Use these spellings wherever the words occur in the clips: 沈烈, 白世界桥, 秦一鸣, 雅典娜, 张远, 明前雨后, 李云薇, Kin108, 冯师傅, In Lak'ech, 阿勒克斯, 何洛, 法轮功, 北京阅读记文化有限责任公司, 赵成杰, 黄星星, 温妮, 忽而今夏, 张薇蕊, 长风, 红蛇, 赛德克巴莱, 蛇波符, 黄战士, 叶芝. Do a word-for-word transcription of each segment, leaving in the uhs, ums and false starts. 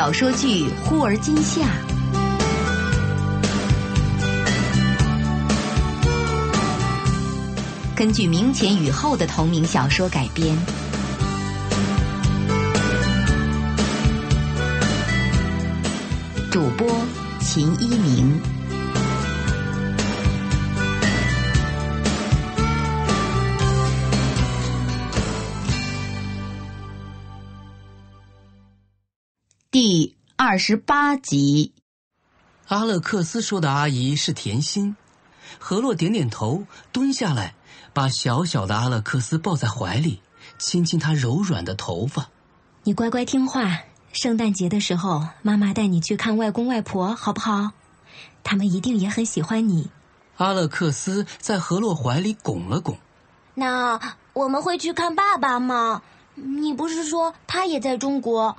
小说剧《忽而今夏》。根据明前雨后的同名小说改编。主播秦一鸣。第二十八集。阿勒克斯说的阿姨是甜心。何洛点点头，蹲下来把小小的阿勒克斯抱在怀里，亲亲他柔软的头发。你乖乖听话，圣诞节的时候妈妈带你去看外公外婆好不好？他们一定也很喜欢你。阿勒克斯在何洛怀里拱了拱。那我们会去看爸爸吗？你不是说他也在中国？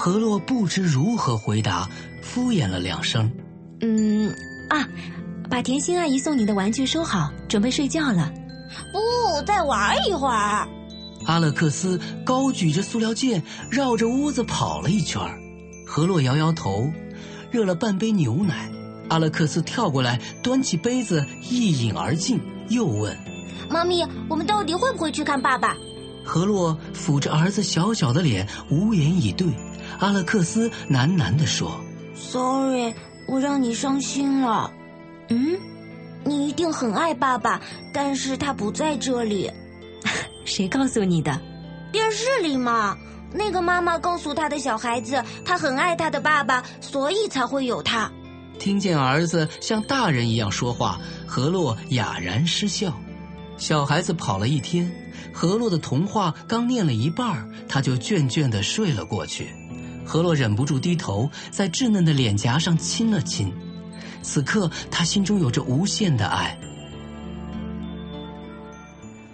何洛不知如何回答，敷衍了两声。嗯啊把甜心阿姨送你的玩具收好，准备睡觉了。不，再玩一会儿。阿勒克斯高举着塑料剑，绕着屋子跑了一圈。何洛摇摇头，热了半杯牛奶。阿勒克斯跳过来，端起杯子一饮而尽，又问：妈咪，我们到底会不会去看爸爸？何洛抚着儿子小小的脸，无言以对。阿勒克斯喃喃地说 Sorry， 我让你伤心了。嗯，你一定很爱爸爸，但是他不在这里。谁告诉你的？电视里嘛，那个妈妈告诉他的小孩子，他很爱他的爸爸，所以才会有他。听见儿子像大人一样说话，何洛哑然失笑。小孩子跑了一天，何洛的童话刚念了一半，他就倦倦地睡了过去。何洛忍不住低头，在稚嫩的脸颊上亲了亲。此刻他心中有着无限的爱。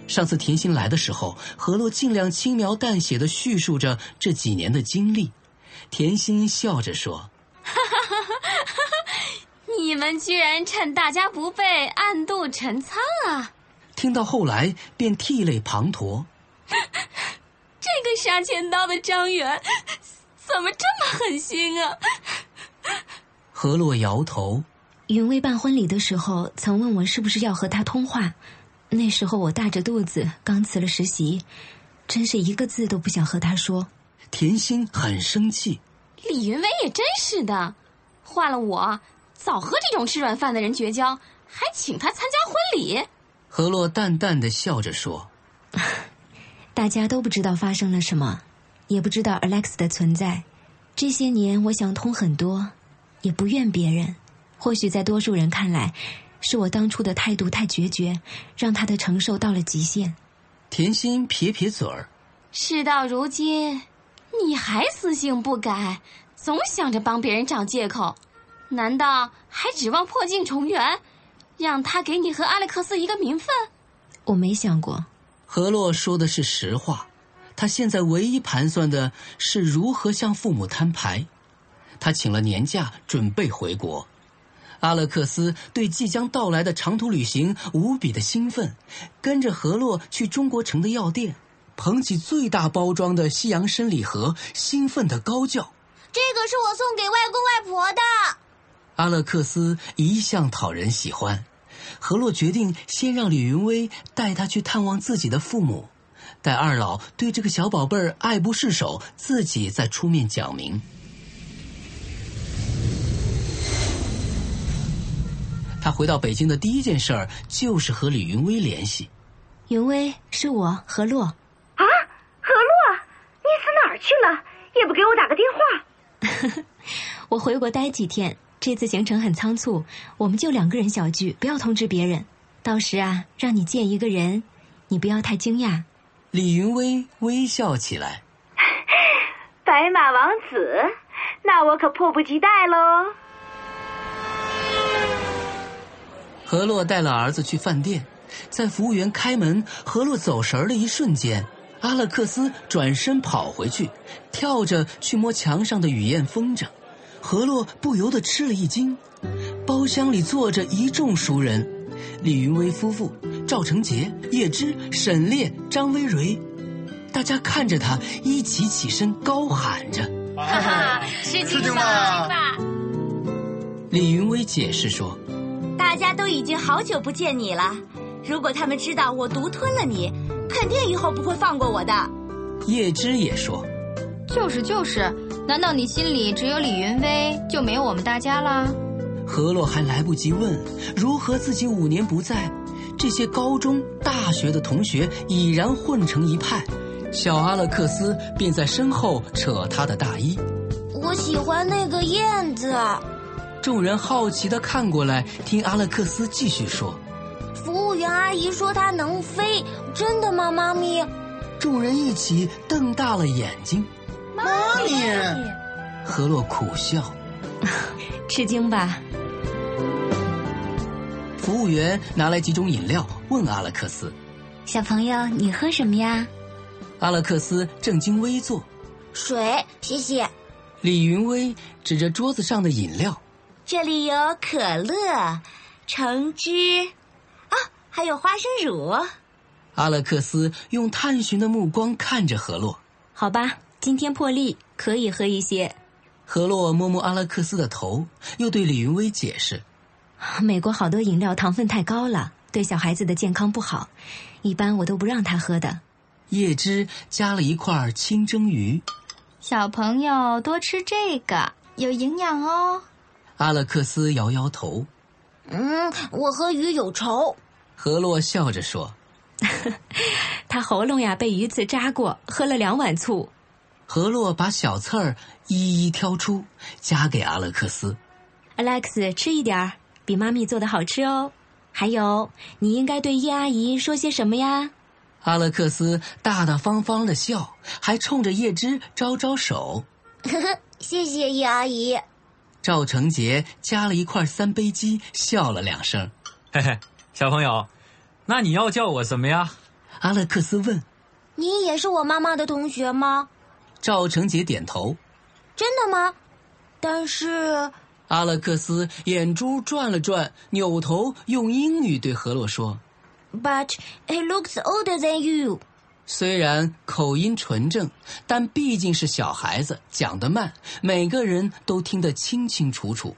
上次甜心来的时候，何洛尽量轻描淡写地叙述着这几年的经历。甜心笑着说：你们居然趁大家不备暗度陈仓啊。听到后来便涕泪滂沱。这个杀千刀的张远怎么这么狠心啊。何洛摇头。云薇办婚礼的时候曾问我是不是要和她通话，那时候我大着肚子刚辞了实习，真是一个字都不想和她说。甜心很生气。李云薇也真是的，换了我早和这种吃软饭的人绝交，还请她参加婚礼。何洛淡淡地笑着说大家都不知道发生了什么，也不知道 Alex 的存在。这些年我想通很多，也不怨别人，或许在多数人看来，是我当初的态度太决绝，让他的承受到了极限。甜心撇撇嘴儿。事到如今，你还死性不改，总想着帮别人找借口，难道还指望破镜重圆，让他给你和阿勒克斯一个名分？我没想过。何洛说的是实话，他现在唯一盘算的是如何向父母摊牌。他请了年假，准备回国。阿勒克斯对即将到来的长途旅行无比的兴奋，跟着何洛去中国城的药店，捧起最大包装的西洋参礼盒，兴奋地高叫：这个是我送给外公外婆的。阿勒克斯一向讨人喜欢，何洛决定先让李云薇带他去探望自己的父母，待二老对这个小宝贝儿爱不释手，自己再出面讲明。他回到北京的第一件事儿就是和李云薇联系。云薇，是我，何洛。啊，何洛，你死哪儿去了？也不给我打个电话。我回国待几天，这次行程很仓促，我们就两个人小聚，不要通知别人。到时啊，让你见一个人，你不要太惊讶。李云薇微笑起来。白马王子，那我可迫不及待喽。何洛带了儿子去饭店，在服务员开门，何洛走神的一瞬间，阿勒克斯转身跑回去，跳着去摸墙上的雨燕风筝。何洛不由得吃了一惊，包厢里坐着一众熟人，李云薇夫妇、赵成杰、叶芝、沈烈、张薇蕊，大家看着他一起起身高喊着。啊，吃惊吧！李云薇解释说：“大家都已经好久不见你了，如果他们知道我独吞了你，肯定以后不会放过我的。”叶芝也说：“就是就是，难道你心里只有李云薇，就没有我们大家啦？”何洛还来不及问如何自己五年不在，这些高中、大学的同学已然混成一派。小阿勒克斯便在身后扯他的大衣。我喜欢那个燕子。众人好奇地看过来，听阿勒克斯继续说：“服务员阿姨说她能飞，真的吗，妈咪？”众人一起瞪大了眼睛。妈咪！何洛苦笑。吃惊吧。服务员拿来几种饮料，问阿勒克斯：“小朋友，你喝什么呀？”阿勒克斯正襟危坐，水，谢谢。李云薇指着桌子上的饮料：“这里有可乐、橙汁，啊，还有花生乳。”阿勒克斯用探寻的目光看着何洛：“好吧，今天破例可以喝一些。”何洛摸摸阿勒克斯的头，又对李云薇解释：“美国好多饮料糖分太高了，对小孩子的健康不好，一般我都不让他喝的。”叶芝加了一块清蒸鱼：“小朋友多吃这个，有营养哦。”阿勒克斯摇摇头：“嗯，我和鱼有仇。”何洛笑着说：“他喉咙呀被鱼刺扎过，喝了两碗醋。”何洛把小刺儿一一挑出，夹给阿勒克斯：“ Alex， 吃一点儿，比妈咪做的好吃哦。还有，你应该对叶阿姨说些什么呀？”阿勒克斯大大方方的笑，还冲着叶芝招招手：“呵呵，谢谢叶阿姨。”赵成杰夹了一块三杯鸡，笑了两声：“嘿嘿，小朋友，那你要叫我什么呀？”阿勒克斯问：“你也是我妈妈的同学吗？”赵成杰点头：“真的吗？但是……”阿勒克斯眼珠转了转，扭头用英语对何洛说：But he looks older than you。 虽然口音纯正，但毕竟是小孩子，讲得慢，每个人都听得清清楚楚。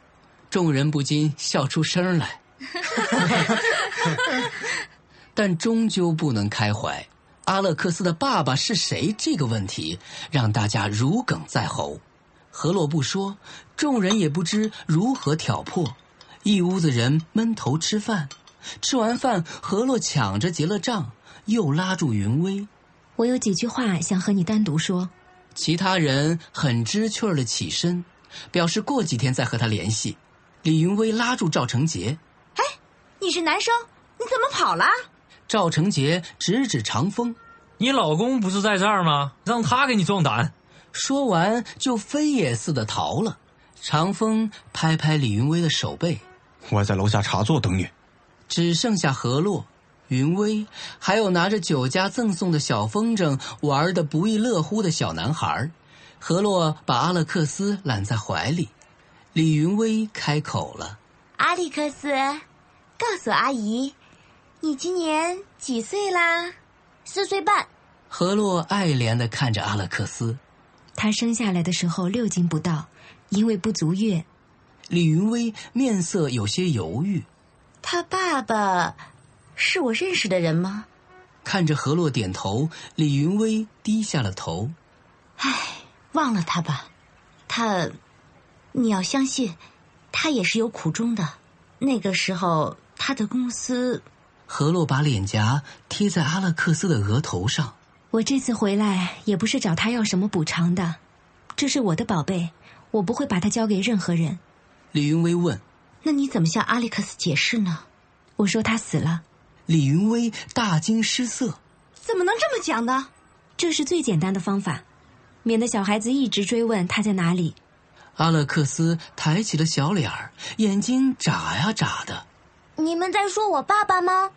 众人不禁笑出声来。但终究不能开怀，阿勒克斯的爸爸是谁这个问题让大家如鲠在喉。何洛不说，众人也不知如何挑破，一屋子人闷头吃饭。吃完饭，何洛抢着结了账，又拉住云薇：“我有几句话想和你单独说。”其他人很知趣的起身，表示过几天再和他联系。李云薇拉住赵成杰：“哎，你是男生，你怎么跑了？”赵成杰指指长风：“你老公不是在这儿吗？让他给你壮胆。”说完就飞也似的逃了。长风拍拍李云薇的手背：“我在楼下茶座等你。”只剩下何洛、云薇，还有拿着酒家赠送的小风筝玩得不亦乐乎的小男孩。何洛把阿勒克斯揽在怀里，李云薇开口了：“阿勒克斯，告诉阿姨，你今年几岁啦？”“四岁半。”何洛爱怜地看着阿勒克斯：“他生下来的时候六斤不到，因为不足月。”李云薇面色有些犹豫：“他爸爸是我认识的人吗？”看着何洛点头，李云薇低下了头：“唉，忘了他吧。他，你要相信，他也是有苦衷的。那个时候，他的公司……”何洛把脸颊贴在阿勒克斯的额头上：“我这次回来也不是找他要什么补偿的，这是我的宝贝，我不会把它交给任何人。”李云薇问：“那你怎么向阿勒克斯解释呢？”“我说他死了。”李云薇大惊失色：“怎么能这么讲呢？”“这是最简单的方法，免得小孩子一直追问他在哪里。”阿勒克斯抬起了小脸儿，眼睛眨呀眨的：“你们在说我爸爸吗？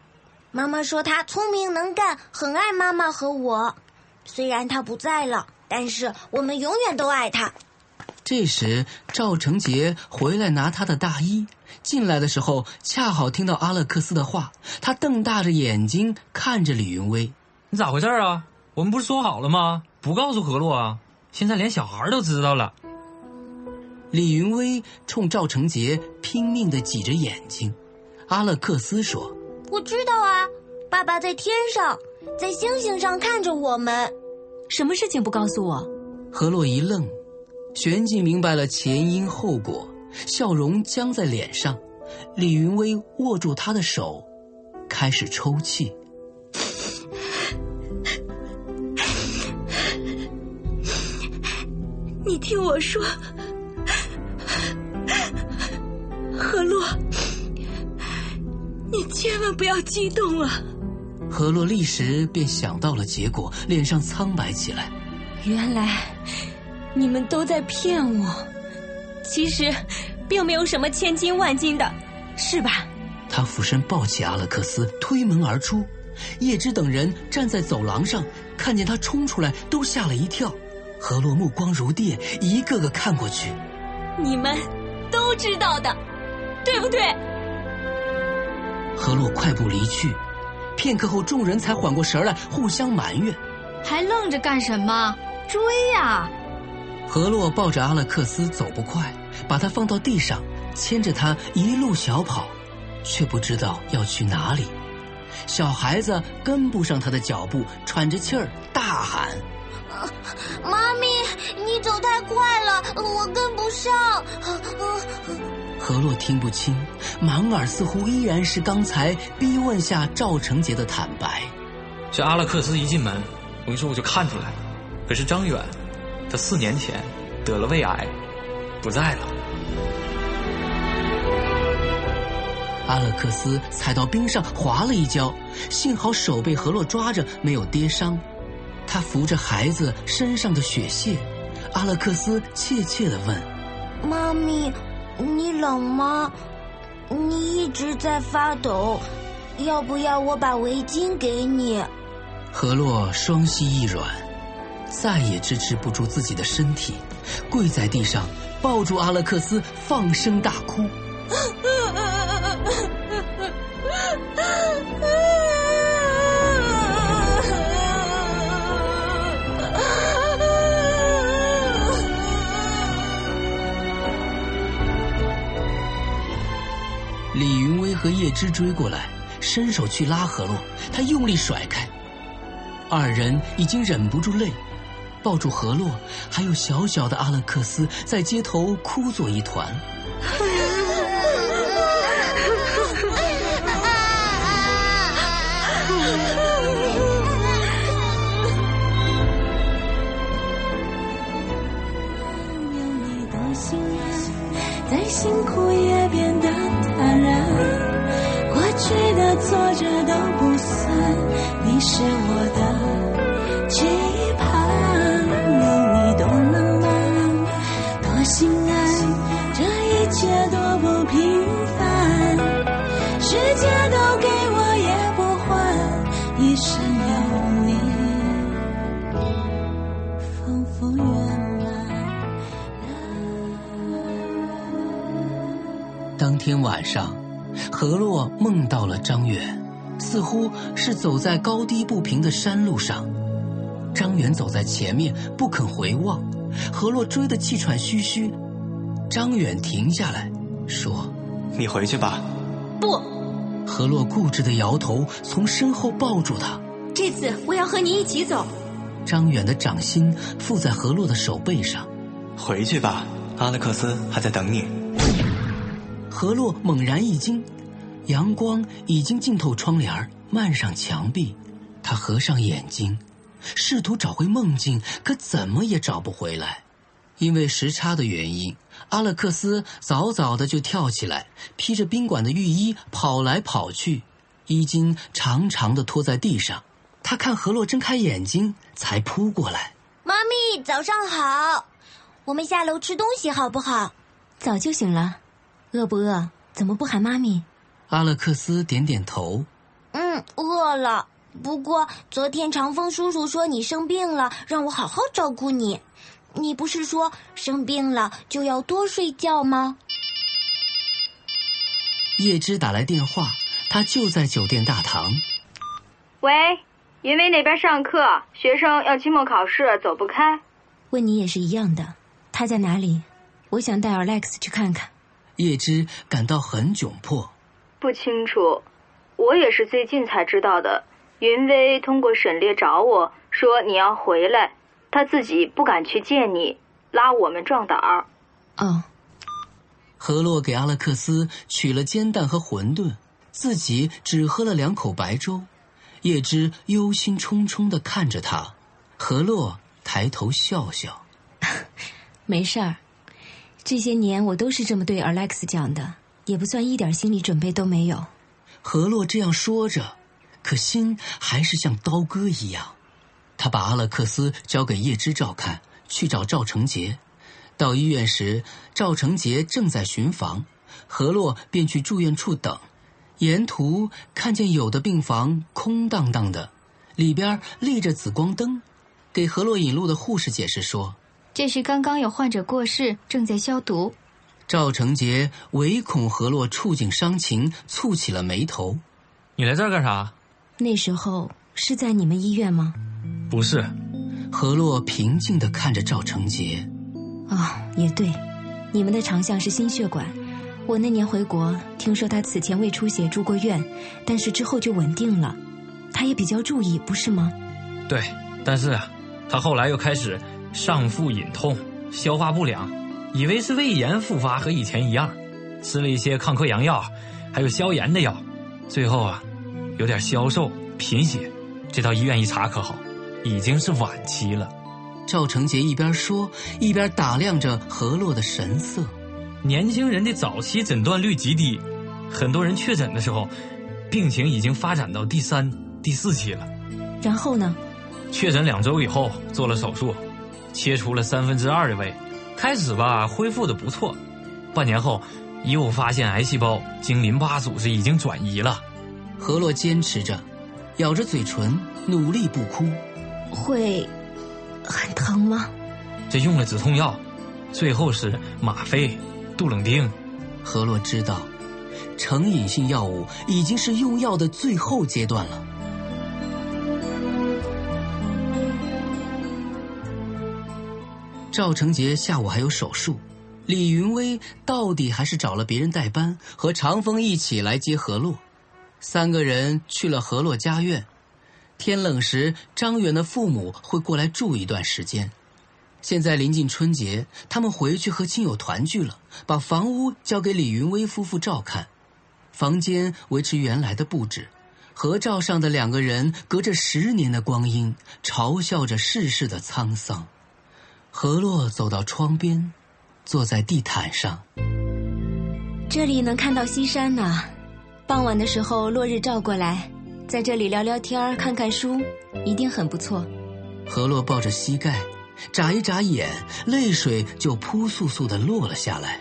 妈妈说他聪明能干，很爱妈妈和我。虽然他不在了，但是我们永远都爱他。”这时赵成杰回来拿他的大衣，进来的时候恰好听到阿勒克斯的话，他瞪大着眼睛看着李云薇：“你咋回事啊？我们不是说好了吗？不告诉何洛啊？”现在连小孩都知道了。李云威冲赵成杰拼命地挤着眼睛。阿勒克斯说：“我知道啊，爸爸在天上，在星星上看着我们。什么事情不告诉我？”何洛一愣，旋即明白了前因后果，笑容僵在脸上。李云威握住他的手，开始抽泣。你听我说，何洛，你千万不要激动啊！何洛立时便想到了结果，脸上苍白起来。原来你们都在骗我，其实并没有什么千金万金的，是吧？他俯身抱起阿勒克斯，推门而出。叶芝等人站在走廊上，看见他冲出来，都吓了一跳。何洛目光如电，一个个看过去。你们都知道的，对不对？何洛快步离去，片刻后众人才缓过神来，互相埋怨：“还愣着干什么？追呀！”何洛抱着阿勒克斯走不快，把他放到地上，牵着他一路小跑，却不知道要去哪里。小孩子跟不上他的脚步，喘着气儿大喊：“妈咪，你走太快了，我跟不上。”何洛听不清，满耳似乎依然是刚才逼问下赵成杰的坦白。这阿勒克斯一进门，冯师傅就看出来了。可是张远，他四年前得了胃癌，不在了。阿勒克斯踩到冰上滑了一跤，幸好手被何洛抓着，没有跌伤。他扶着孩子身上的血屑，阿勒克斯怯怯地问：“妈咪，你冷吗？你一直在发抖，要不要我把围巾给你？”何洛双膝一软，再也支持不住自己的身体，跪在地上抱住阿勒克斯，放声大哭。李云威和叶芝追过来，伸手去拉何洛，他用力甩开。二人已经忍不住泪，抱住何洛，还有小小的阿勒克斯，在街头哭作一团。在辛苦也变得坦然，过去的挫折都不算，你是我的期盼，有你多浪漫，多心安，这一切多不平凡，世界都给我也不换，一生有你，丰富圆满。当天晚上，何洛梦到了张远，似乎是走在高低不平的山路上，张远走在前面不肯回望，何洛追得气喘吁吁。张远停下来说：“你回去吧。”“不。”何洛固执地摇头，从身后抱住他。“这次我要和你一起走。”张远的掌心附在何洛的手背上。“回去吧，阿勒克斯还在等你。”何洛猛然一惊，阳光已经浸透窗帘，漫上墙壁。他合上眼睛，试图找回梦境，可怎么也找不回来。因为时差的原因，阿勒克斯早早的就跳起来，披着宾馆的浴衣跑来跑去，衣襟长长的拖在地上。他看何洛睁开眼睛，才扑过来：“妈咪，早上好，我们下楼吃东西好不好？”“早就醒了。饿不饿？怎么不喊妈咪？”阿勒克斯点点头：“嗯，饿了。不过昨天长风叔叔说你生病了，让我好好照顾你。你不是说生病了就要多睡觉吗？”叶芝打来电话，他就在酒店大堂。“喂，云威那边上课，学生要期末考试，走不开。”温妮也是一样的。他在哪里？我想带 Alex 去看看。叶芝感到很窘迫。不清楚，我也是最近才知道的。云薇通过沈烈找我说你要回来，他自己不敢去见你，拉我们壮胆儿。哦。何洛给阿勒克斯取了煎蛋和馄饨，自己只喝了两口白粥。叶芝忧心忡忡地看着他，何洛抬头笑笑：“没事儿，这些年我都是这么对 Alex 讲的，也不算一点心理准备都没有。”何洛这样说着，可心还是像刀割一样。他把阿勒克斯交给叶芝照看，去找赵成杰。到医院时，赵成杰正在巡房，何洛便去住院处等。沿途看见有的病房空荡荡的，里边立着紫光灯。给何洛引路的护士解释说，这是刚刚有患者过世，正在消毒。赵成杰唯恐何洛触景伤情，蹙起了眉头。你来这儿干啥？那时候是在你们医院吗？不是。何洛平静地看着赵成杰。哦，也对，你们的长项是心血管。我那年回国，听说他此前胃出血住过院，但是之后就稳定了。他也比较注意，不是吗？对，但是啊，他后来又开始上腹隐痛、消化不良，以为是胃炎复发，和以前一样，吃了一些抗溃疡药，还有消炎的药，最后啊，有点消瘦、贫血。这到医院一查可好，已经是晚期了。赵成杰一边说，一边打量着何洛的神色。年轻人的早期诊断率极低，很多人确诊的时候，病情已经发展到第三、第四期了。然后呢？确诊两周以后做了手术，切除了三分之二的胃。开始吧，恢复的不错，半年后又发现癌细胞经淋巴组织已经转移了。何洛坚持着，咬着嘴唇，努力不哭。会很疼吗？这用了止痛药，最后是吗啡。杜冷丁，何洛知道，成瘾性药物已经是用药的最后阶段了。赵成杰下午还有手术，李云威到底还是找了别人代班，和长风一起来接何洛。三个人去了何洛家院。天冷时，张远的父母会过来住一段时间。现在临近春节，他们回去和亲友团聚了，把房屋交给李云威夫妇照看。房间维持原来的布置，合照上的两个人隔着十年的光阴，嘲笑着世事的沧桑。何洛走到窗边，坐在地毯上。这里能看到西山呢，傍晚的时候落日照过来，在这里聊聊天看看书，一定很不错。何洛抱着膝盖眨一眨眼，泪水就扑簌簌地落了下来。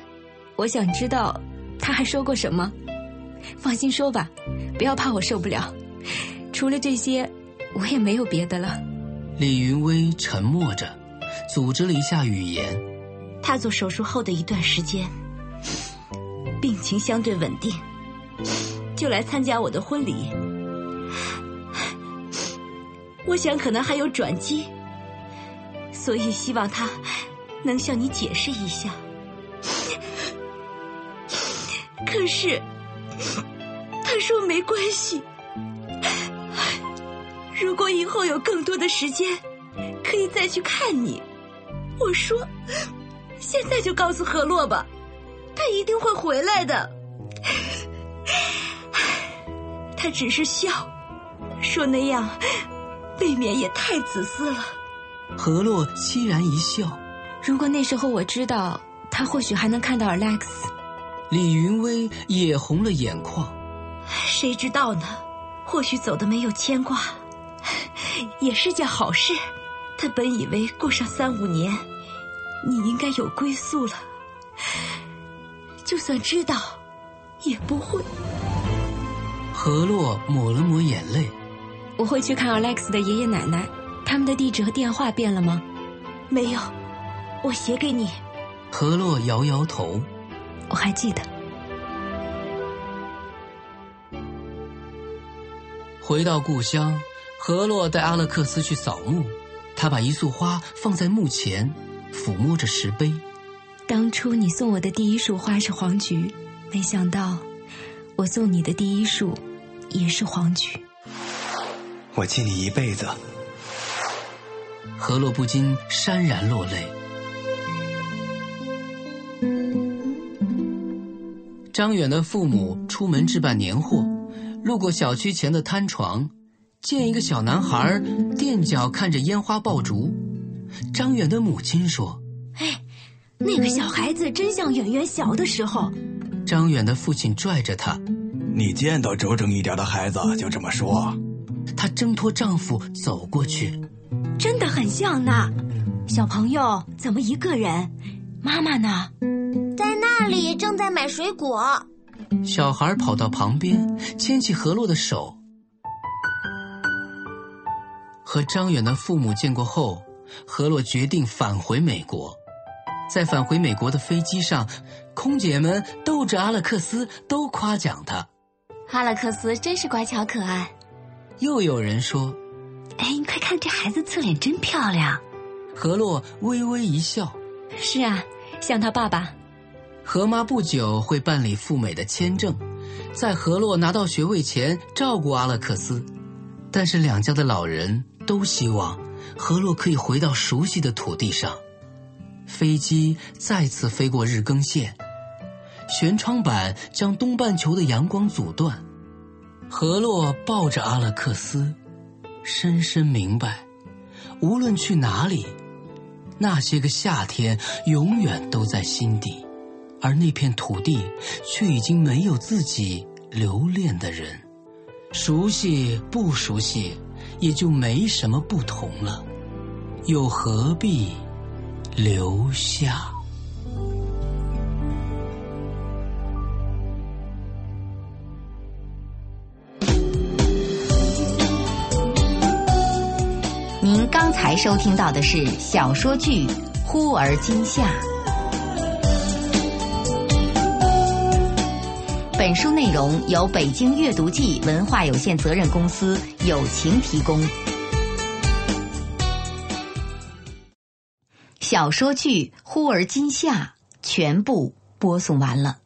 我想知道他还说过什么。放心说吧，不要怕我受不了，除了这些我也没有别的了。李云威沉默着，组织了一下语言。他做手术后的一段时间病情相对稳定，就来参加我的婚礼。我想可能还有转机，所以希望他能向你解释一下。可是他说没关系，如果以后有更多的时间可以再去看你。我说现在就告诉何洛吧，他一定会回来的。他只是笑，说那样未免也太自私了。何洛凄然一笑，如果那时候我知道，他或许还能看到 Alex。 李云威也红了眼眶。谁知道呢，或许走的没有牵挂也是件好事。他本以为过上三五年你应该有归宿了，就算知道也不会。何洛抹了抹眼泪。我会去看 Alex 的爷爷奶奶，他们的地址和电话变了吗？没有，我写给你。何洛摇摇头。我还记得。回到故乡，何洛带阿勒克斯去扫墓，他把一束花放在墓前，抚摸着石碑。当初你送我的第一束花是黄菊，没想到我送你的第一束也是黄菊。我记你一辈子。何洛不禁潸然落泪。张远的父母出门置办年货，路过小区前的摊床，见一个小男孩垫脚看着烟花爆竹。张远的母亲说：“哎，那个小孩子真像远远小的时候。”张远的父亲拽着他：“你见到周正一点的孩子就这么说。”她挣脱丈夫走过去：“真的很像呢，小朋友怎么一个人？妈妈呢？在那里正在买水果。”小孩跑到旁边，牵起何洛的手。和张远的父母见过后，何洛决定返回美国。在返回美国的飞机上，空姐们逗着阿勒克斯，都夸奖他：“阿勒克斯真是乖巧可爱。”又有人说：“哎，你快看这孩子侧脸真漂亮。”何洛微微一笑：“是啊，像他爸爸。”何妈不久会办理赴美的签证，在何洛拿到学位前照顾阿勒克斯，但是两家的老人都希望何洛可以回到熟悉的土地上。飞机再次飞过日耕线，舷窗板将东半球的阳光阻断。何洛抱着阿勒克斯，深深明白，无论去哪里，那些个夏天永远都在心底，而那片土地却已经没有自己留恋的人。熟悉不熟悉，也就没什么不同了，又何必留下？您刚才收听到的是小说剧《忽而今夏》。本书内容由北京阅读记文化有限责任公司友情提供。小说剧《忽而今夏》全部播送完了。